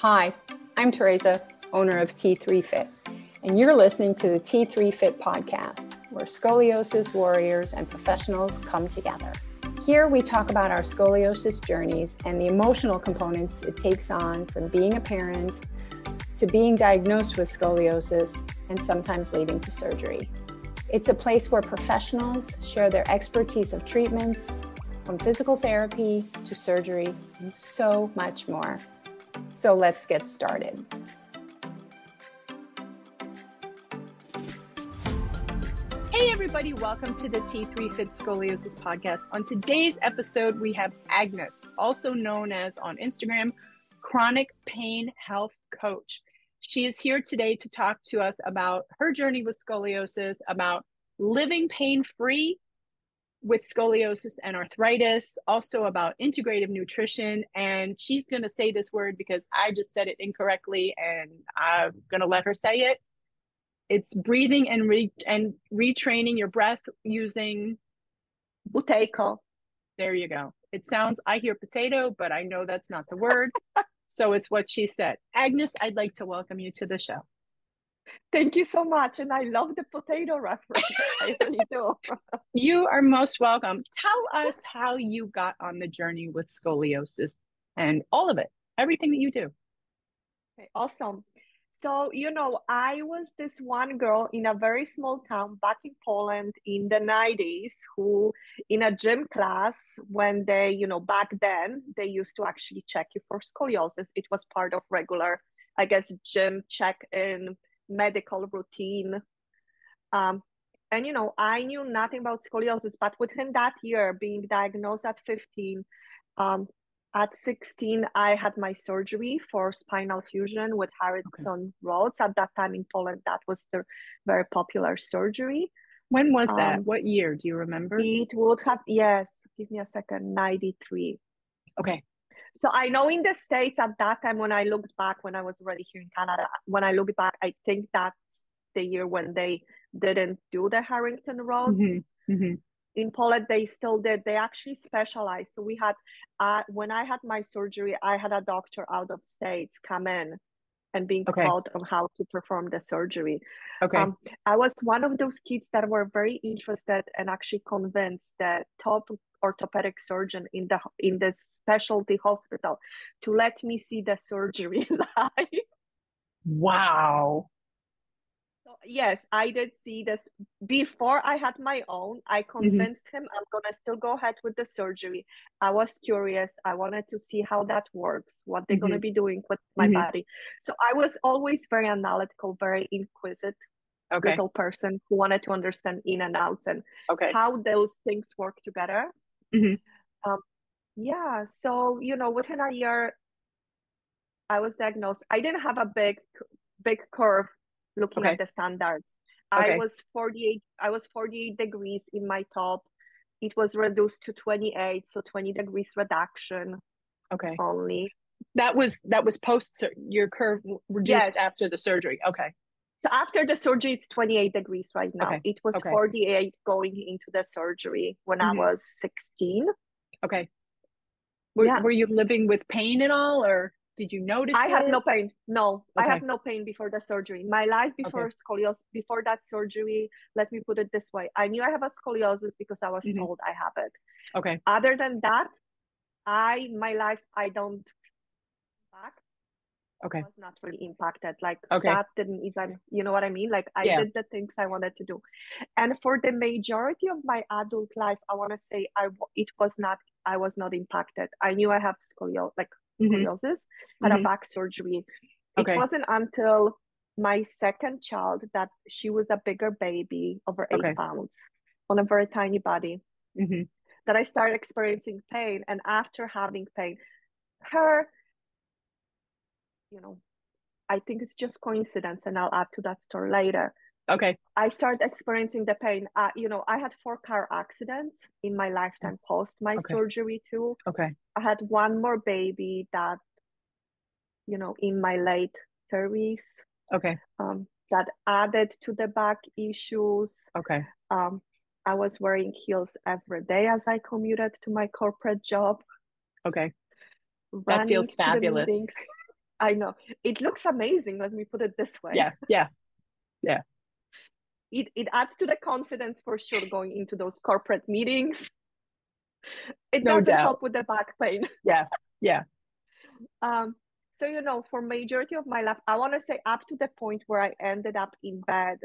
Hi, I'm Teresa, owner of T3Fit, and you're listening to the T3Fit podcast, where scoliosis warriors and professionals come together. Here we talk about our scoliosis journeys and the emotional components it takes on from being a parent to being diagnosed with scoliosis and sometimes leading to surgery. It's a place where professionals share their expertise of treatments, from physical therapy to surgery, and so much more. So let's get started. Hey everybody, welcome to the T3 Fit Scoliosis Podcast. On today's episode, we have Agnes, also known as on Instagram, Chronic Pain Health Coach. She is here today to talk to us about her journey with scoliosis, about living pain-free with scoliosis and arthritis, also about integrative nutrition. And she's going to say this word because I just said it incorrectly and I'm going to let her say it. It's breathing and retraining your breath using Buteyko. There you go. It sounds, I hear potato, but I know that's not the word. So it's what she said. Agnes, I'd like to welcome you to the show. Thank you so much. And I love the potato reference. I really do. You are most welcome. Tell us how you got on the journey with scoliosis and all of it, everything that you do. Okay, awesome. So, you know, I was this one girl in a very small town back in Poland in the 90s who in a gym class when they, you know, back then they used to actually check you for scoliosis. It was part of regular, I guess, gym check-in medical routine. And, you know, I knew nothing about scoliosis, but within that year, being diagnosed at 15, at 16, I had my surgery for spinal fusion with Harrington rods. At that time in Poland, that was the very popular surgery. When was that? What year? Do you remember? It would have, yes. Give me a second. 93. Okay. So I know in the States at that time, when I looked back, when I was already here in Canada, when I look back, I think that's the year when they didn't do the Harrington rods. Mm-hmm. Mm-hmm. In Poland, they still did. They actually specialized. So we had, when I had my surgery, I had a doctor out of States come in and being taught on how to perform the surgery. Okay. I was one of those kids that were very interested and actually convinced the top orthopedic surgeon in the specialty hospital to let me see the surgery live. Wow. Yes, I did see this before I had my own. I convinced him I'm going to still go ahead with the surgery. I was curious. I wanted to see how that works, what they're going to be doing with my body. So I was always very analytical, very inquisitive little person who wanted to understand in and out and how those things work together. Yeah. So, you know, within a year, I was diagnosed. I didn't have a big curve. Looking at the standards, I was 48 degrees in my top. It was reduced to 28, so 20 degrees reduction. Okay, only that was post your curve reduced after the surgery. Okay, so after the surgery, it's 28 degrees right now. Okay. It was 48 going into the surgery when I was 16. Okay, were you living with pain at all, or? Did you notice? I had no pain. No, I had no pain before the surgery. My life before scoliosis, before that surgery, let me put it this way. I knew I have a scoliosis because I was told I have it. Okay. Other than that, my life, I don't back. Okay. I was not really impacted. Like that didn't even, you know what I mean? Like I did the things I wanted to do. And for the majority of my adult life, I want to say I was not impacted. I knew I have scoliosis, like scoliosis, had a back surgery. It wasn't until my second child that she was a bigger baby, over 8 pounds, on a very tiny body, that I started experiencing pain. And after having pain, you know, I think it's just coincidence, and I'll add to that story later. Okay. I started experiencing the pain. You know, I had 4 car accidents in my lifetime post my surgery too. Okay. I had one more baby that, you know, in my late 30s. Okay. That added to the back issues. Okay. I was wearing heels every day as I commuted to my corporate job. Okay. That feels fabulous. I know. It looks amazing. Let me put it this way. Yeah. It adds to the confidence for sure going into those corporate meetings. It no doesn't doubt. Help with the back pain. Yeah. So, you know, for majority of my life, I want to say up to the point where I ended up in bed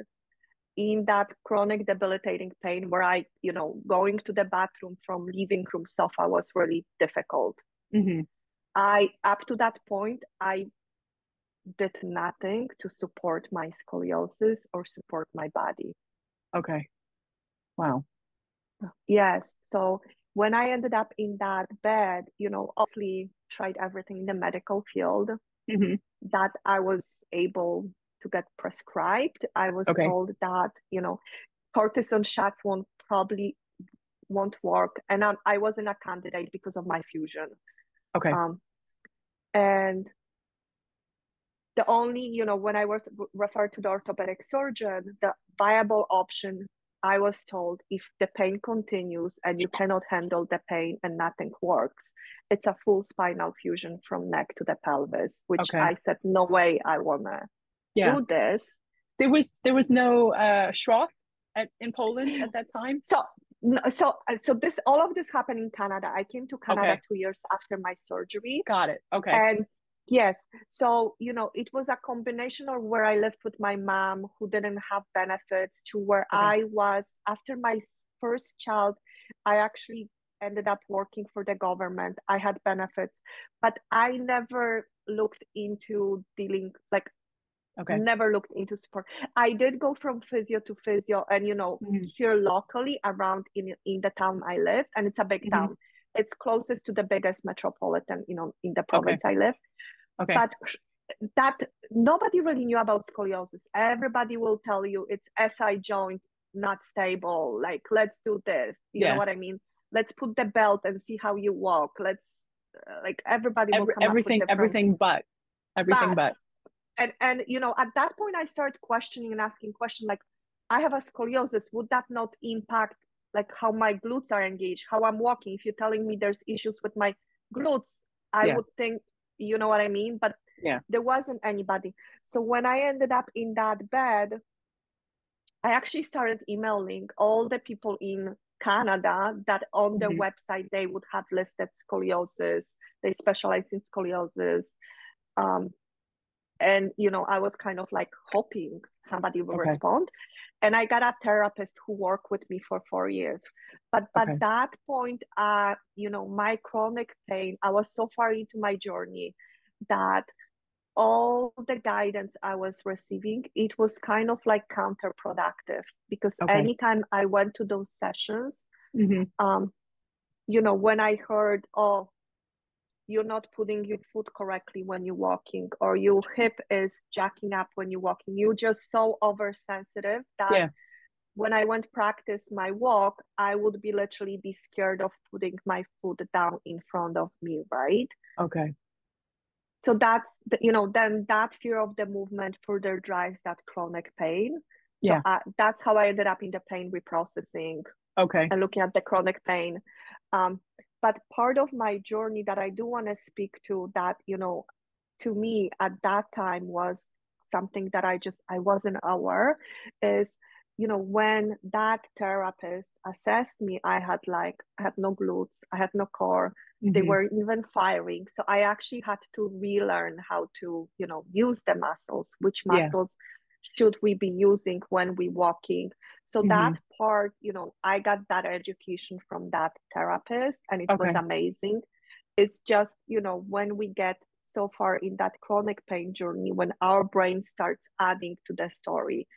in that chronic debilitating pain where I, you know, going to the bathroom from living room sofa was really difficult. Mm-hmm. Up to that point, I did nothing to support my scoliosis or support my body. Okay. Wow. Yes. So when I ended up in that bed, you know, obviously tried everything in the medical field mm-hmm. that I was able to get prescribed. I was told that, you know, cortisone shots won't work. And I wasn't a candidate because of my fusion. Okay. And the only, you know, when I was referred to the orthopedic surgeon, the viable option, I was told, if the pain continues and you cannot handle the pain and nothing works, it's a full spinal fusion from neck to the pelvis, which I said, no way I want to do this. There was no Schroth in Poland at that time? So this, all of this happened in Canada. I came to Canada 2 years after my surgery. Got it. Okay. And yes, so, you know, it was a combination of where I lived with my mom who didn't have benefits to where I was after my first child. I actually ended up working for the government. I had benefits, but I never looked into dealing never looked into support. I did go from physio to physio and, you know, here locally around in the town I lived, and it's a big town. It's closest to the biggest metropolitan, you know, in the province I live. Okay. But that nobody really knew about scoliosis. Everybody will tell you it's SI joint, not stable. Like, let's do this. You know what I mean? Let's put the belt and see how you walk. Let's everybody will come up with everything but. And you know, at that point I started questioning and asking questions like, I have a scoliosis. Would that not impact how my glutes are engaged, how I'm walking? If you're telling me there's issues with my glutes, I would think, you know what I mean? But there wasn't anybody. So when I ended up in that bed, I actually started emailing all the people in Canada that on their website, they would have listed scoliosis. They specialize in scoliosis. And, you know, I was kind of hoping somebody will respond. And I got a therapist who worked with me for 4 years. But at that point, you know, my chronic pain, I was so far into my journey that all the guidance I was receiving, it was kind of counterproductive because anytime I went to those sessions, you know, when I heard, oh, you're not putting your foot correctly when you're walking, or your hip is jacking up when you're walking. You're just so oversensitive that when I went practice my walk, I would be literally be scared of putting my foot down in front of me, right? Okay. So that's, you know, then that fear of the movement further drives that chronic pain. Yeah. So that's how I ended up in the pain reprocessing. Okay. And looking at the chronic pain. But part of my journey that I do want to speak to that, you know, to me at that time was something that I wasn't aware is, you know, when that therapist assessed me, I had no glutes, I had no core, they weren't even firing. So I actually had to relearn how to, you know, use the muscles, which muscles should we be using when we're walking. So that part, you know, I got that education from that therapist and it was amazing. It's just, you know, when we get so far in that chronic pain journey, when our brain starts adding to the story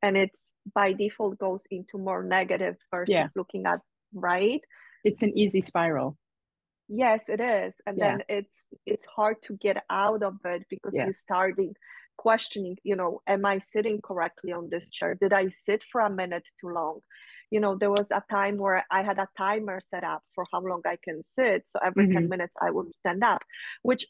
and it's by default goes into more negative versus looking at, right? It's an easy spiral. Yes, it is. And then it's hard to get out of it because you're starting questioning, you know, am I sitting correctly on this chair? Did I sit for a minute too long? You know, there was a time where I had a timer set up for how long I can sit. So every 10 minutes I would stand up, which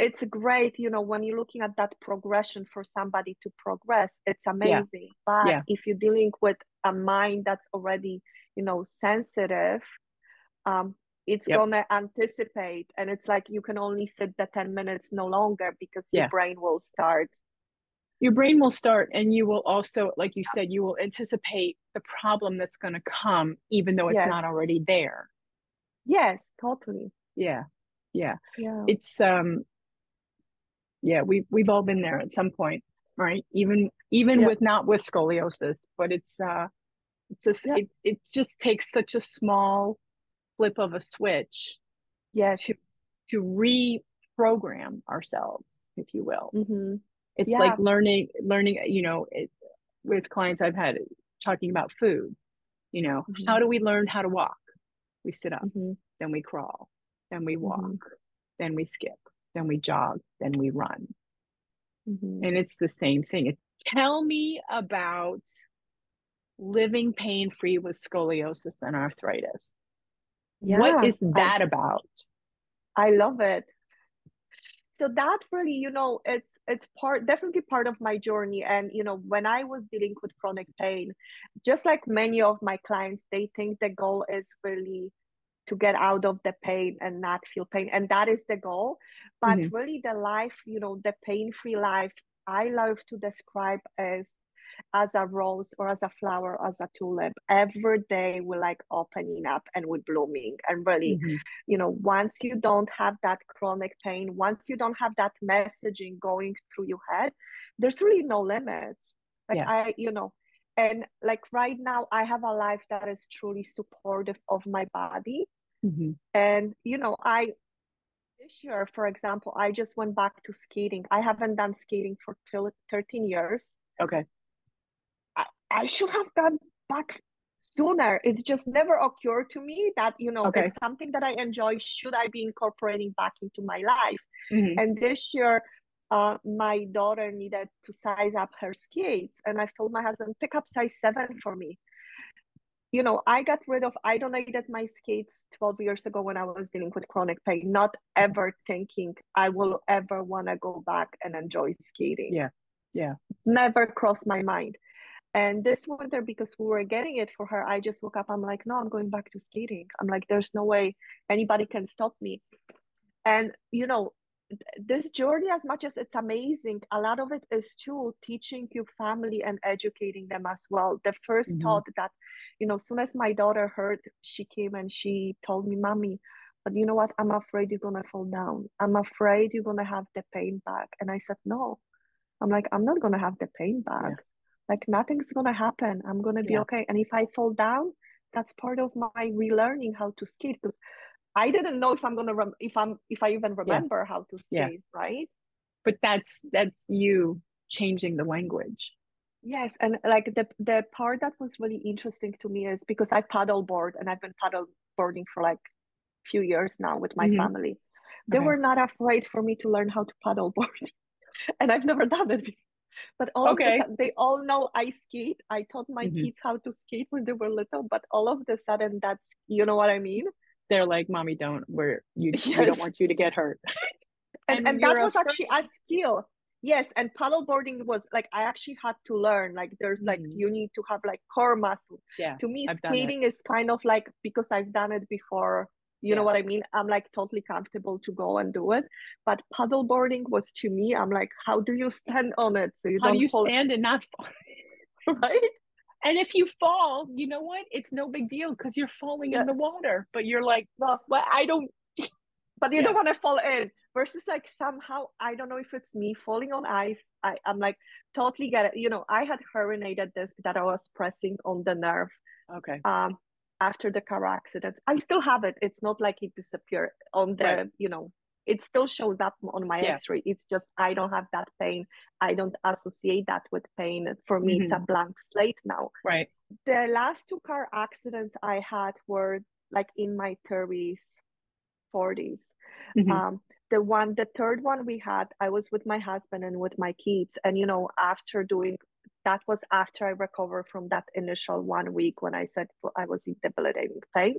it's great, you know, when you're looking at that progression for somebody to progress, it's amazing. But if you're dealing with a mind that's already, you know, sensitive, It's gonna anticipate, and it's like you can only sit the 10 minutes no longer, because your brain will start. Your brain will start, and you will also, like you said, you will anticipate the problem that's going to come, even though it's not already there. Yes, totally. Yeah. It's we've all been there at some point, right? Even with not with scoliosis, but it just takes such a small flip of a switch. Yes. To reprogram ourselves, if you will. Mm-hmm. It's like learning, with clients I've had talking about food, mm-hmm. How do we learn how to walk? We sit up, mm-hmm. then we crawl, then we walk, mm-hmm. then we skip, then we jog, then we run. Mm-hmm. And it's the same thing. Tell me about living pain-free with scoliosis and arthritis. Yeah, what is that about? I love it. So that really, it's definitely part of my journey. And, when I was dealing with chronic pain, just like many of my clients, they think the goal is really to get out of the pain and not feel pain. And that is the goal. But mm-hmm. really the life, the pain-free life, I love to describe as a rose or as a flower, as a tulip. Every day we're like opening up and we're blooming. And really, mm-hmm. Once you don't have that chronic pain, once you don't have that messaging going through your head, there's really no limits. And like right now I have a life that is truly supportive of my body. Mm-hmm. And, this year, for example, I just went back to skating. I haven't done skating for 13 years. Okay. I should have gone back sooner. It just never occurred to me that, it's something that I enjoy. Should I be incorporating back into my life? Mm-hmm. And this year, my daughter needed to size up her skates. And I've told my husband, pick up size 7 for me. I donated my skates 12 years ago when I was dealing with chronic pain, not ever thinking I will ever want to go back and enjoy skating. Yeah. Never crossed my mind. And this winter, because we were getting it for her, I just woke up. I'm like, no, I'm going back to skating. I'm like, there's no way anybody can stop me. And, this journey, as much as it's amazing, a lot of it is too teaching your family and educating them as well. The first mm-hmm. thought that, as soon as my daughter heard, she came and she told me, Mommy, but you know what? I'm afraid you're going to fall down. I'm afraid you're going to have the pain back. And I said, no. I'm like, I'm not going to have the pain back. Yeah. Like nothing's going to happen. I'm going to be okay. And if I fall down, that's part of my relearning how to skate, because I didn't know if I'm going to, if I even remember how to skate. Right. But that's you changing the language. Yes. And like the part that was really interesting to me is because I paddleboard, and I've been paddleboarding for like a few years now with my mm-hmm. family. They were not afraid for me to learn how to paddleboard. And I've never done it before. But all of a sudden, they all know I skate. I taught my mm-hmm. kids how to skate when they were little, but all of a sudden that's, you know what I mean? They're like, Mommy, we don't want you to get hurt. and that was actually a skill. Yes. And paddleboarding was like, I actually had to learn, like there's mm-hmm. like, you need to have like core muscle. Yeah, to me, skating is kind of like, because I've done it before, you know what I mean? I'm like totally comfortable to go and do it. But paddleboarding was to me, I'm like, how do you stand on it? So how do you stand and not fall? Right? And if you fall, you know what? It's no big deal because you're falling in the water. But you're like, well, I don't. But you don't want to fall in. Versus like somehow, I don't know if it's me falling on ice. I'm like totally get it. I had herniated disc that I was pressing on the nerve. Okay. After the car accident, I still have it. It's not like it disappeared on the, it still shows up on my x-ray. It's just, I don't have that pain. I don't associate that with pain. For me, mm-hmm. it's a blank slate now. Right. The last 2 car accidents I had were like in my 30s, 40s. Mm-hmm. The third one we had, I was with my husband and with my kids. And, that was after I recovered from that initial 1 week when I said I was in debilitating pain.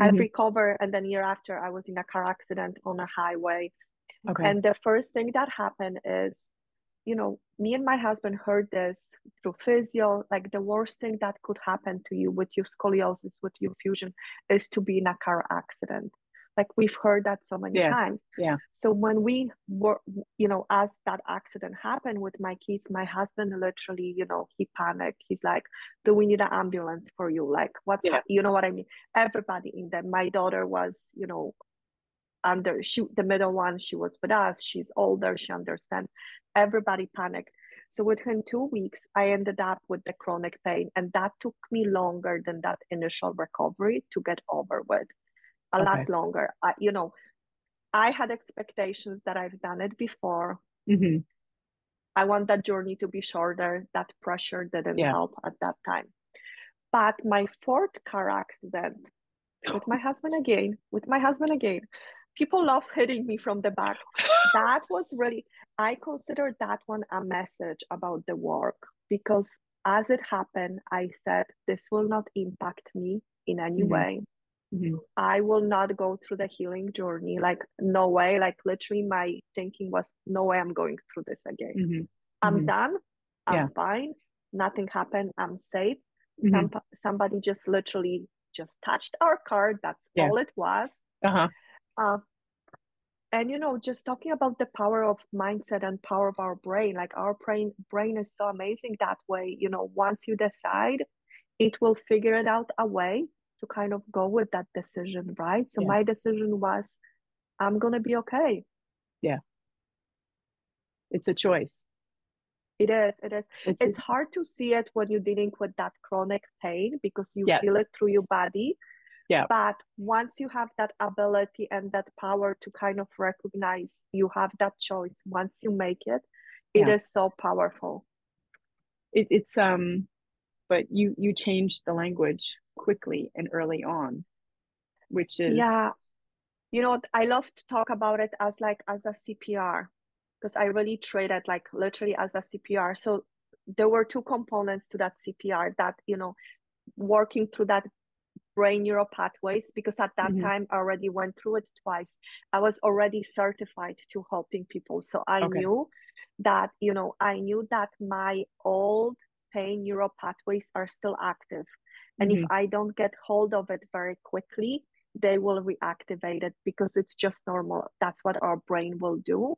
Mm-hmm. I recovered, and then year after I was in a car accident on a highway. Okay. And the first thing that happened is, me and my husband heard this through physio, like the worst thing that could happen to you with your scoliosis, with your fusion, is to be in a car accident. Like we've heard that so many times. Yeah. So when we were, you know, as that accident happened with my kids, my husband literally, you know, he panicked. He's like, do we need an ambulance for you? Like what's, you know what I mean? Everybody in there. My daughter was, you know, under, she, the middle one, she was with us. She's older. She understands. Everybody panicked. So within 2 weeks, I ended up with the chronic pain. And that took me longer than that initial recovery to get over with. A lot longer. You know, I had expectations that I've done it before. Mm-hmm. I want that journey to be shorter. That pressure didn't help at that time. But my fourth car accident with my husband again, people love hitting me from the back. That was really, I considered that one a message about the work, because as it happened, I said, this will not impact me in any way. Mm-hmm. I will not go through the healing journey. Like, no way. Like, literally, my thinking was, no way I'm going through this again. Mm-hmm. I'm done. I'm fine. Nothing happened. I'm safe. Mm-hmm. Somebody just literally just touched our car. That's all it was. And, you know, just talking about the power of mindset and power of our brain, like our brain is so amazing that way. You know, once you decide, it will figure it out a way to kind of go with that decision, right? So my decision was, I'm going to be okay. Yeah. It's a choice. It is. It is. It's hard to see it when you're dealing with that chronic pain, because you feel it through your body. Yeah. But once you have that ability and that power to kind of recognize you have that choice, once you make it, it is so powerful. It's but you changed the language quickly and early on, which is you know, I love to talk about it as like as a CPR, because I really treated like literally as a CPR. So there were two components to that CPR, that, you know, working through that brain neural pathways, because at that time I already went through it twice. I was already certified to helping people, so I knew that, you know, I knew that my old pain neural pathways are still active. And if I don't get hold of it very quickly, they will reactivate it, because it's just normal. That's what our brain will do.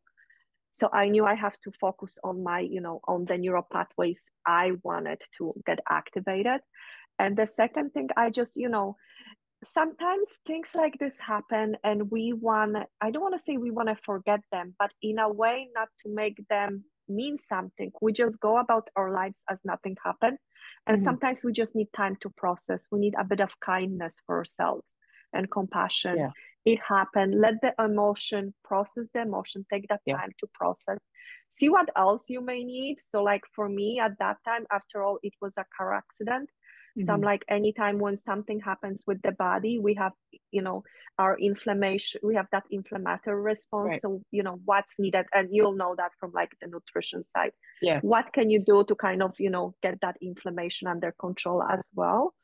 So I knew I have to focus on my, you know, on the neural pathways I wanted to get activated. And the second thing, I just, you know, sometimes things like this happen and we want, I don't want to say we want to forget them, but in a way not to make them mean something, we just go about our lives as nothing happened. And sometimes we just need time to process. We need a bit of kindness for ourselves and compassion. It happened. Let the emotion, process the emotion, take that time to process, see what else you may need. So like for me at that time, after all, it was a car accident. So I'm like, anytime when something happens with the body, we have, you know, our inflammation, we have that inflammatory response. Right. So, you know, what's needed, and you'll know that from like the nutrition side. Yeah. What can you do to kind of, you know, get that inflammation under control as well?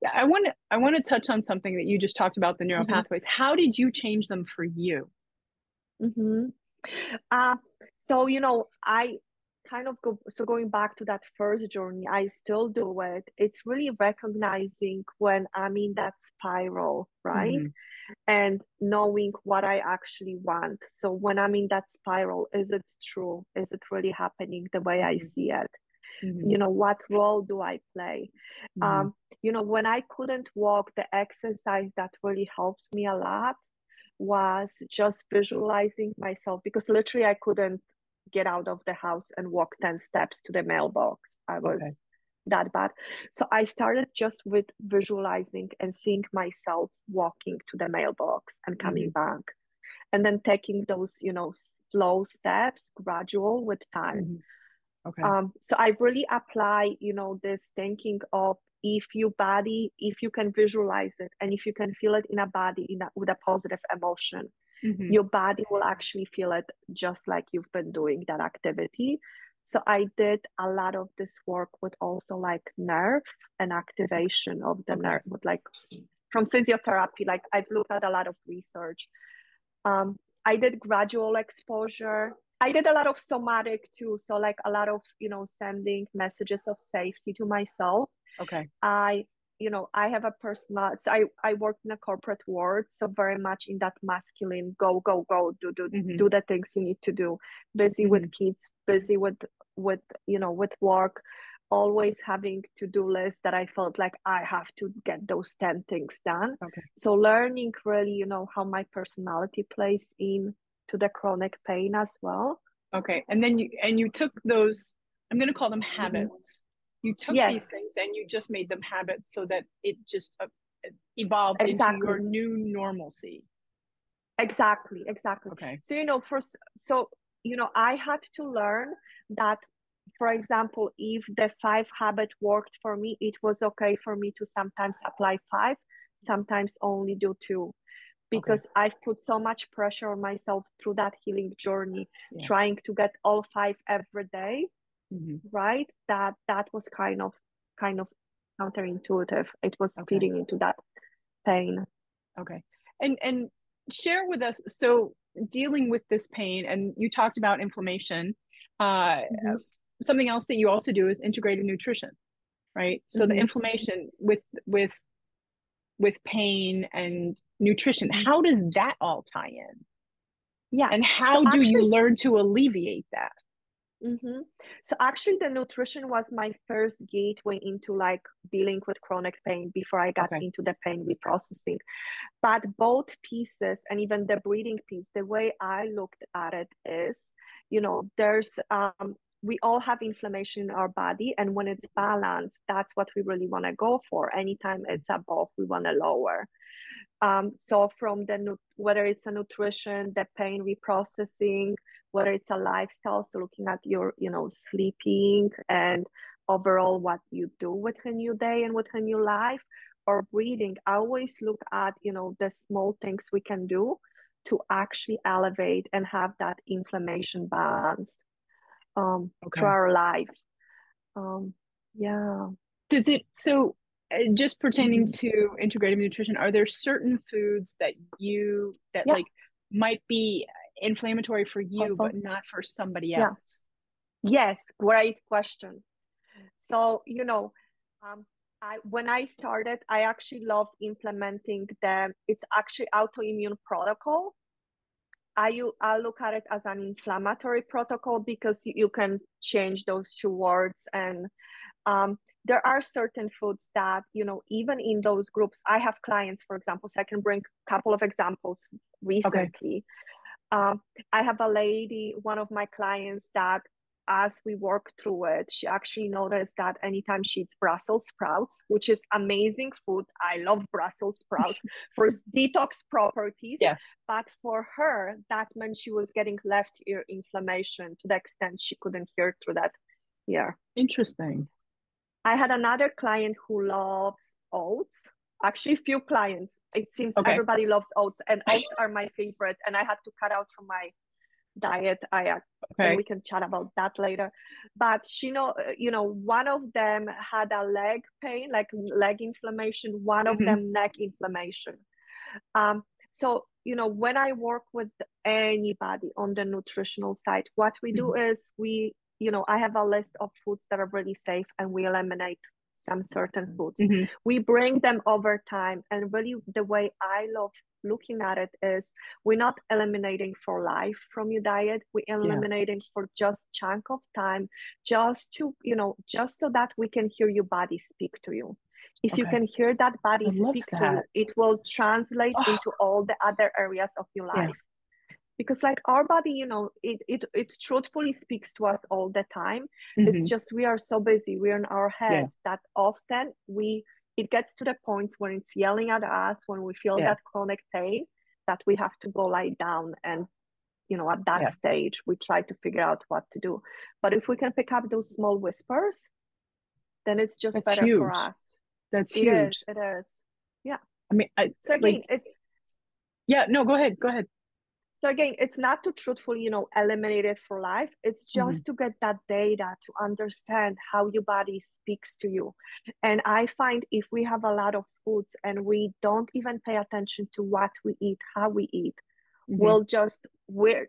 Yeah, I want to touch on something that you just talked about, the neural pathways. How did you change them for you? So, you know, going back to that first journey, I still do it. It's really recognizing when I'm in that spiral, right? And knowing what I actually want. So when I'm in that spiral, is it true? Is it really happening the way I see it? You know, what role do I play? You know, when I couldn't walk, the exercise that really helped me a lot was just visualizing myself, because literally I couldn't get out of the house and walk 10 steps to the mailbox. I was that bad. So I started just with visualizing and seeing myself walking to the mailbox and coming back, and then taking those, you know, slow steps, gradual with time. So I really apply, you know, this thinking of if you can visualize it and if you can feel it in a body with a positive emotion, your body will actually feel it, just like you've been doing that activity. So I did a lot of this work with also like nerve and activation of the nerve, with like from physiotherapy. Like I've looked at a lot of research. I did gradual exposure. I did a lot of somatic too. So like a lot of, you know, sending messages of safety to myself. Okay. I you know, I have a personal, so I work in a corporate world, so very much in that masculine, go, go, go, do, mm-hmm. do the things you need to do. Busy mm-hmm. with kids, busy with, you know, with work, always having to-do lists that I felt like I have to get those 10 things done. Okay. So learning really, you know, how my personality plays in to the chronic pain as well. Okay. And then you took those, I'm going to call them habits. Mm-hmm. You took yes. these things and you just made them habits so that it just evolved exactly. into your new normalcy. Exactly, exactly. Okay. So, you know, first, so, you know, I had to learn that, for example, if the 5 habit worked for me, it was okay for me to sometimes apply 5, sometimes only do 2. Because okay. I've put so much pressure on myself through that healing journey, yeah. trying to get all 5 every day. Mm-hmm. Right, that was kind of counterintuitive. It was okay. feeding into that pain. Okay, and share with us, so dealing with this pain, and you talked about inflammation, mm-hmm. something else that you also do is integrative nutrition, right? So mm-hmm. the inflammation with pain and nutrition, how does that all tie in? Yeah. And how do you learn to alleviate that? Mm-hmm. So actually the nutrition was my first gateway into like dealing with chronic pain before I got okay. into the pain reprocessing. But both pieces, and even the breathing piece, the way I looked at it is, you know, there's we all have inflammation in our body, and when it's balanced, that's what we really want to go for. Anytime it's above, we want to lower. So from the, whether it's a nutrition, the pain reprocessing, whether it's a lifestyle, so looking at your, you know, sleeping and overall what you do with a new day and with a new life, or breathing, I always look at, you know, the small things we can do to actually elevate and have that inflammation balanced okay. through our life. Yeah. Does it, so just pertaining to integrative nutrition, are there certain foods that you, that yeah. like might be inflammatory for you, but not for somebody else? Yeah. Yes. Great question. So, you know, when I started, I actually loved implementing them. It's actually autoimmune protocol. I look at it as an inflammatory protocol because you can change those 2 words. And there are certain foods that, you know, even in those groups, I have clients, for example, so I can bring a couple of examples recently. Okay. I have a lady, one of my clients, that as we work through it, she actually noticed that anytime she eats Brussels sprouts, which is amazing food. I love Brussels sprouts for detox properties. Yeah. But for her, that meant she was getting left ear inflammation to the extent she couldn't hear through that ear. Interesting. I had another client who loves oats. Actually, few clients. It seems okay. everybody loves oats, and oats are my favorite. And I had to cut out from my diet. And we can chat about that later. But she one of them had a leg pain, like leg inflammation. One mm-hmm. of them neck inflammation. So you know, when I work with anybody on the nutritional side, what we do mm-hmm. is we. You know, I have a list of foods that are really safe, and we eliminate some certain foods. Mm-hmm. We bring them over time, and really the way I love looking at it is we're not eliminating for life from your diet. We're eliminating yeah. for just chunk of time, just to, you know, just so that we can hear your body speak to you. If okay. you can hear that body speak to you, it will translate into all the other areas of your life. Yeah. Because like our body, you know, it truthfully speaks to us all the time. Mm-hmm. It's just we are so busy, we're in our heads yeah. that often it gets to the point when it's yelling at us, when we feel yeah. that chronic pain, that we have to go lie down. And, you know, at that yeah. stage, we try to figure out what to do. But if we can pick up those small whispers, then it's just That's better huge. For us. That's it huge. It is. Yeah. I mean, so again, like, it's. Yeah, no, go ahead. So again, it's not to truthfully, you know, eliminate it for life. It's just mm-hmm. to get that data to understand how your body speaks to you. And I find if we have a lot of foods and we don't even pay attention to what we eat, how we eat, mm-hmm.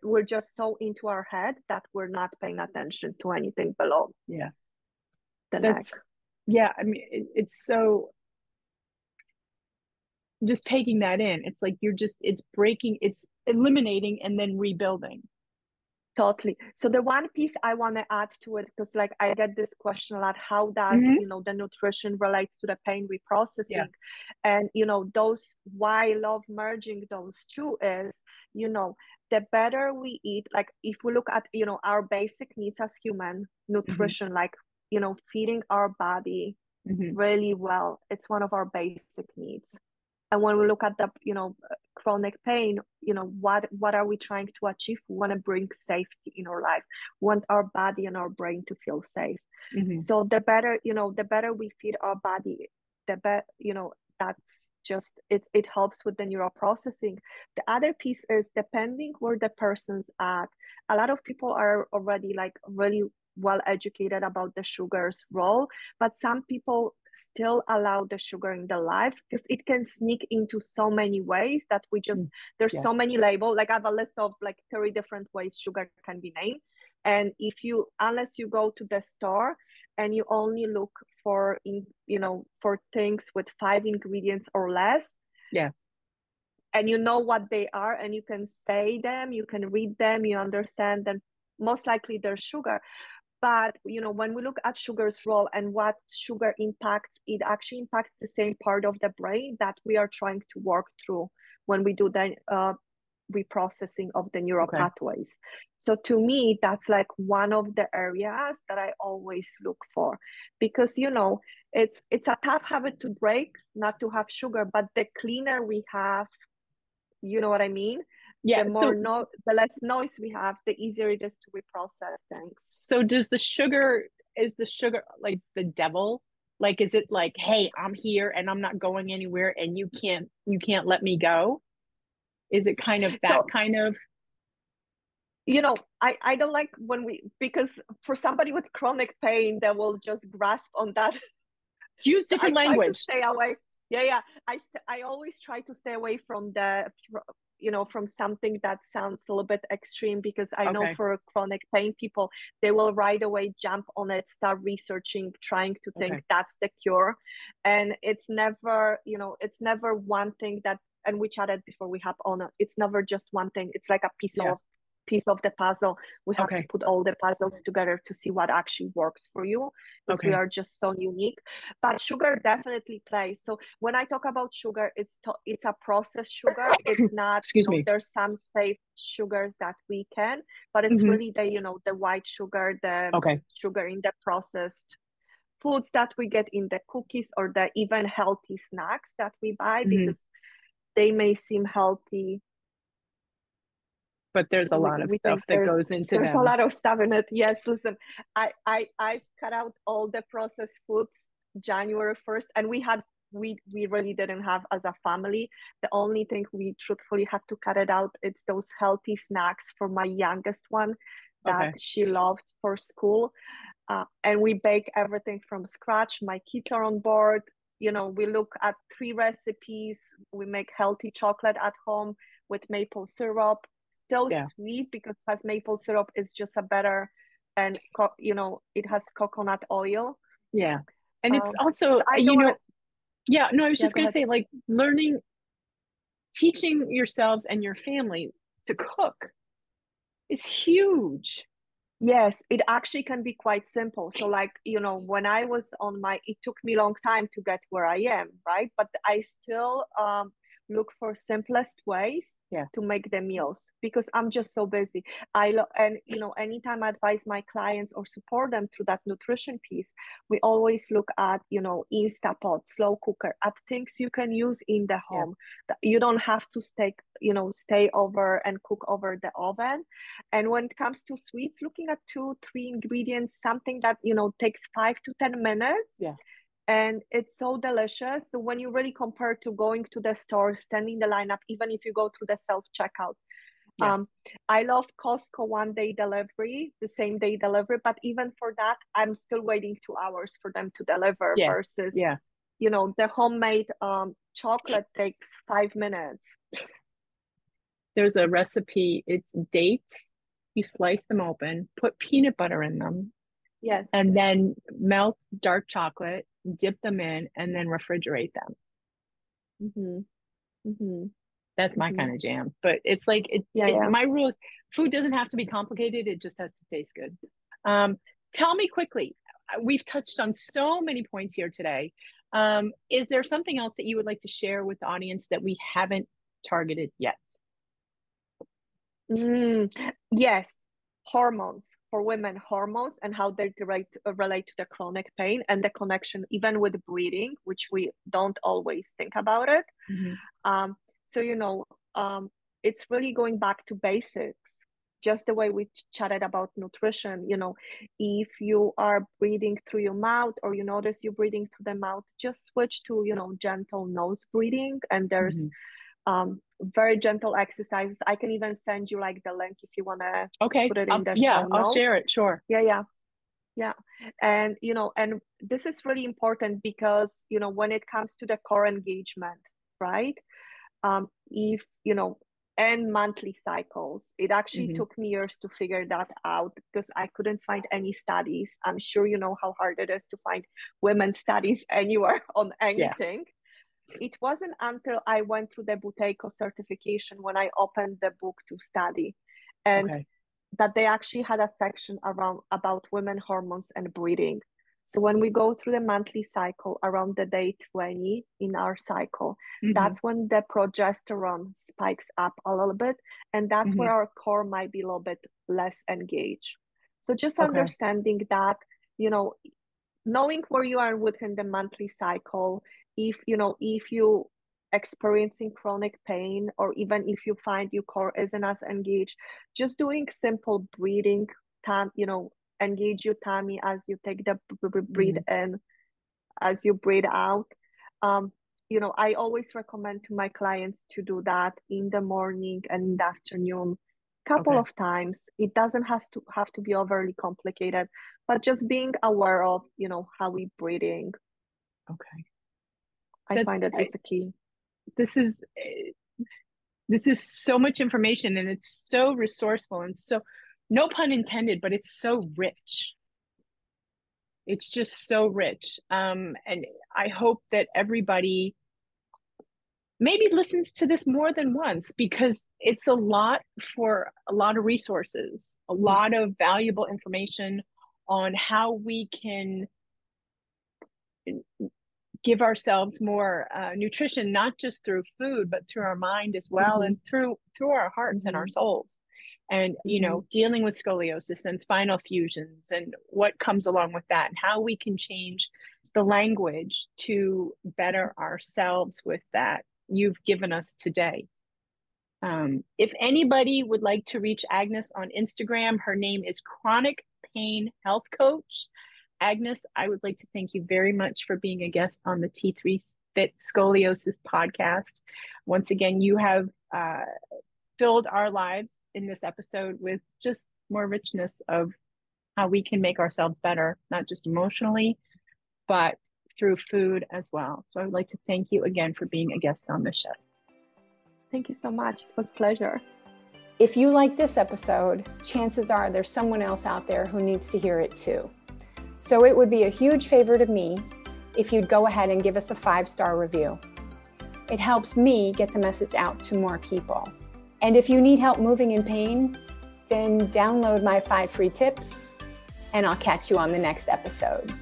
we're just so into our head that we're not paying attention to anything below. Yeah. The neck. Yeah. I mean, it's so just taking that in. It's like you're just, it's breaking, it's eliminating and then rebuilding. Totally. So the one piece I want to add to it, because like I get this question a lot, how does, you know, the nutrition relates to the pain reprocessing? Yeah. And, you know, those, why I love merging those two is, you know, the better we eat, like if we look at, you know, our basic needs as human, nutrition, like, you know, feeding our body really well, it's one of our basic needs. And when we look at the, you know, chronic pain, you know, what are we trying to achieve? We want to bring safety in our life. We want our body and our brain to feel safe. So the better, you know, the better we feed our body, the better, you know, that's just, it helps with the neuroprocessing. The other piece is depending where the person's at. A lot of people are already like really well educated about the sugar's role, but some people still allow the sugar in the life because it can sneak into so many ways that we just, there's so many labels. Like I have a list of like 30 different ways sugar can be named. And if you, unless you go to the store and you only look for, you know, for things with 5 ingredients or less. Yeah. And you know what they are and you can say them, you can read them, you understand them. Most likely they're sugar. But, you know, when we look at sugar's role and what sugar impacts, it actually impacts the same part of the brain that we are trying to work through when we do the reprocessing of the neural pathways. So to me, that's like one of the areas that I always look for, because, you know, it's a tough habit to break, not to have sugar, but the cleaner we have, you know what I mean? Yeah, the more the less noise we have, the easier it is to reprocess things. So does the sugar, is the sugar like the devil? Like, is it like, hey, I'm here and I'm not going anywhere and you can't let me go? Is it kind of that kind of? You know, I don't like when we, because for somebody with chronic pain, they will just grasp on that. Use different language. Stay away. Yeah. I always try to stay away from the, you know, from something that sounds a little bit extreme, because I know for chronic pain people, they will right away jump on it, start researching, trying to think that's the cure. And it's never, you know, it's never one thing that, and we chatted before we have on, it's never just one thing. It's like a piece of the puzzle. We have to put all the puzzles together to see what actually works for you, because we are just so unique. But sugar definitely plays. So when I talk about sugar, it's a processed sugar. It's not, excuse me, there's some safe sugars that we can, but it's really the, you know, the white sugar, the sugar in the processed foods that we get in the cookies or the even healthy snacks that we buy, because they may seem healthy, but there's a lot of stuff that goes into that. There's a lot of stuff in it. Yes, listen, I cut out all the processed foods January 1st, and we really didn't have as a family. The only thing we truthfully had to cut it out, it's those healthy snacks for my youngest one that she loved for school. And we bake everything from scratch. My kids are on board. You know, we look at 3 recipes. We make healthy chocolate at home with maple syrup. Still sweet, because has maple syrup is just a better, and you know, it has coconut oil. Yeah, and it's also so you know, yeah. No, I was just gonna say, like learning, teaching yourselves and your family to cook is huge. Yes, it actually can be quite simple. So like, you know, when I was on my, it took me a long time to get where I am, right? But I still look for simplest ways to make the meals, because I'm just so busy. And you know, anytime I advise my clients or support them through that nutrition piece, we always look at, you know, Instapot, slow cooker, at things you can use in the home. You don't have to stay over and cook over the oven. And when it comes to sweets, looking at 2-3 ingredients, something that, you know, takes 5 to 10 minutes. Yeah. And it's so delicious. So when you really compare to going to the store, standing the lineup, even if you go through the self-checkout. I love Costco same day delivery, but even for that, I'm still waiting 2 hours for them to deliver versus, you know, the homemade chocolate takes 5 minutes. There's a recipe, it's dates. You slice them open, put peanut butter in them. Yes. And then melt dark chocolate, dip them in, and then refrigerate them. Mm-hmm. That's my kind of jam. But it's like, my rule is food doesn't have to be complicated. It just has to taste good. Tell me quickly, we've touched on so many points here today. Is there something else that you would like to share with the audience that we haven't targeted yet? Yes, hormones for women, hormones and how they relate to the chronic pain and the connection even with breathing, which we don't always think about it. Mm-hmm. It's really going back to basics, just the way we chatted about nutrition. You know, if you are breathing through your mouth or you notice you're breathing through the mouth, just switch to, gentle nose breathing. And there's very gentle exercises. I can even send you like the link if you want to put it in the show notes. I'll share it. Sure. Yeah. And, and this is really important because, when it comes to the core engagement, right? If, and monthly cycles, it actually took me years to figure that out because I couldn't find any studies. I'm sure you know how hard it is to find women's studies anywhere on anything. Yeah. It wasn't until I went through the Buteyko certification when I opened the book to study and that they actually had a section around about women, hormones and breathing. So when we go through the monthly cycle around the day 20 in our cycle, that's when the progesterone spikes up a little bit. And that's where our core might be a little bit less engaged. So just understanding that, knowing where you are within the monthly cycle, if you experiencing chronic pain, or even if you find your core isn't as engaged, just doing simple breathing time, engage your tummy as you take the breathe in, as you breathe out. I always recommend to my clients to do that in the morning and in the afternoon, couple of times. It doesn't have to be overly complicated, but just being aware of, how we breathing. Okay. I find that it's a key. This is so much information, and it's so resourceful, and so, no pun intended, but it's so rich. It's just so rich. And I hope that everybody maybe listens to this more than once, because it's a lot for a lot of resources, a lot of valuable information on how we can give ourselves more nutrition, not just through food, but through our mind as well, and through our hearts and our souls. And, dealing with scoliosis and spinal fusions and what comes along with that, and how we can change the language to better ourselves with that you've given us today. If anybody would like to reach Agnes on Instagram, her name is Chronic Pain Health Coach. Agnes, I would like to thank you very much for being a guest on the T3Fit Scoliosis podcast. Once again, you have filled our lives in this episode with just more richness of how we can make ourselves better, not just emotionally, but through food as well. So I would like to thank you again for being a guest on the show. Thank you so much. It was a pleasure. If you like this episode, chances are there's someone else out there who needs to hear it too. So it would be a huge favor to me if you'd go ahead and give us a 5-star review. It helps me get the message out to more people. And if you need help moving in pain, then download my 5 free tips, and I'll catch you on the next episode.